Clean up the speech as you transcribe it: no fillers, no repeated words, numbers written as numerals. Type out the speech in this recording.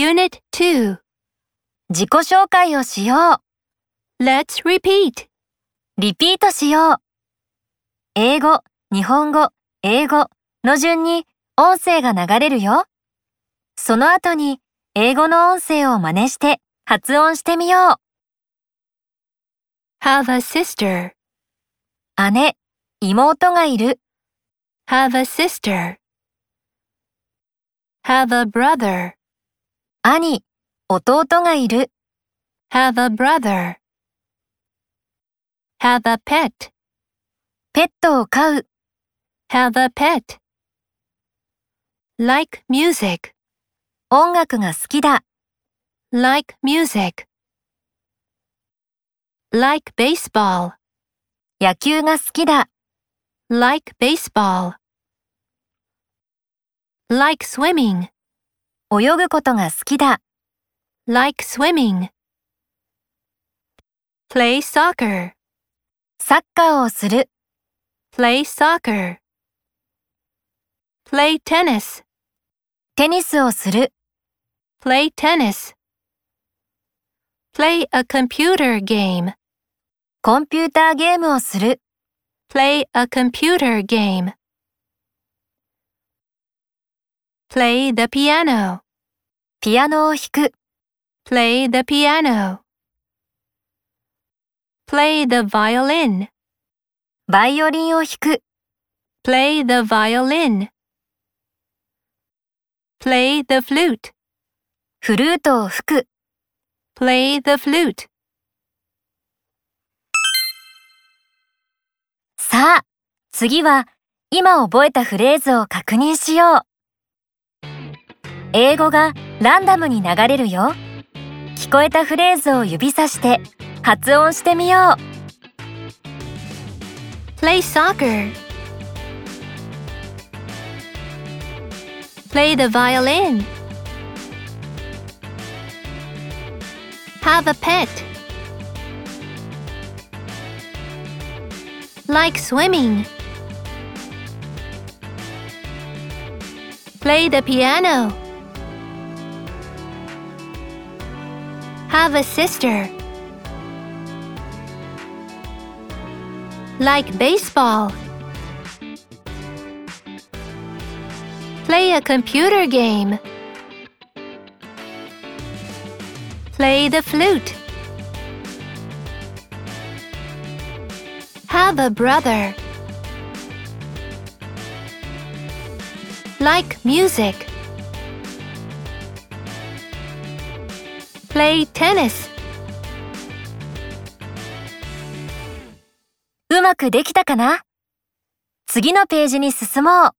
Unit 2 自己紹介をしよう。 Let's repeat リピートしよう。英語、日本語、英語の順に音声が流れるよ。その後に英語の音声を真似して発音してみよう。 Have a sister 姉、妹がいる。 Have a sister Have a brother 兄、弟がいる。 Have a brother Have a pet ペットを飼う。 Have a pet Like music 音楽が好きだ。 Like music Like baseball 野球が好きだ。 Like baseball Like swimming 泳ぐことが好きだ。 Like swimming Play soccer サッカーをする。 Play soccer Play tennis テニスをする。 Play tennis Play a computer game コンピューターゲームをする。 Play a computer game Play the piano ピアノを弾く。 Play the piano Play the violin バイオリンを弾く。 Play the violin Play the flute フルートを吹く。 Play the flute さあ、次は今覚えたフレーズを確認しよう。英語がランダムに流れるよ。聞こえたフレーズを指さして発音してみよう。 Play soccer Play the violin Have a pet Like swimming Play the piano Have a sister Like baseball Play a computer game Play the flute Have a brother Like music Play tennis うまくできたかな？次のページに進もう。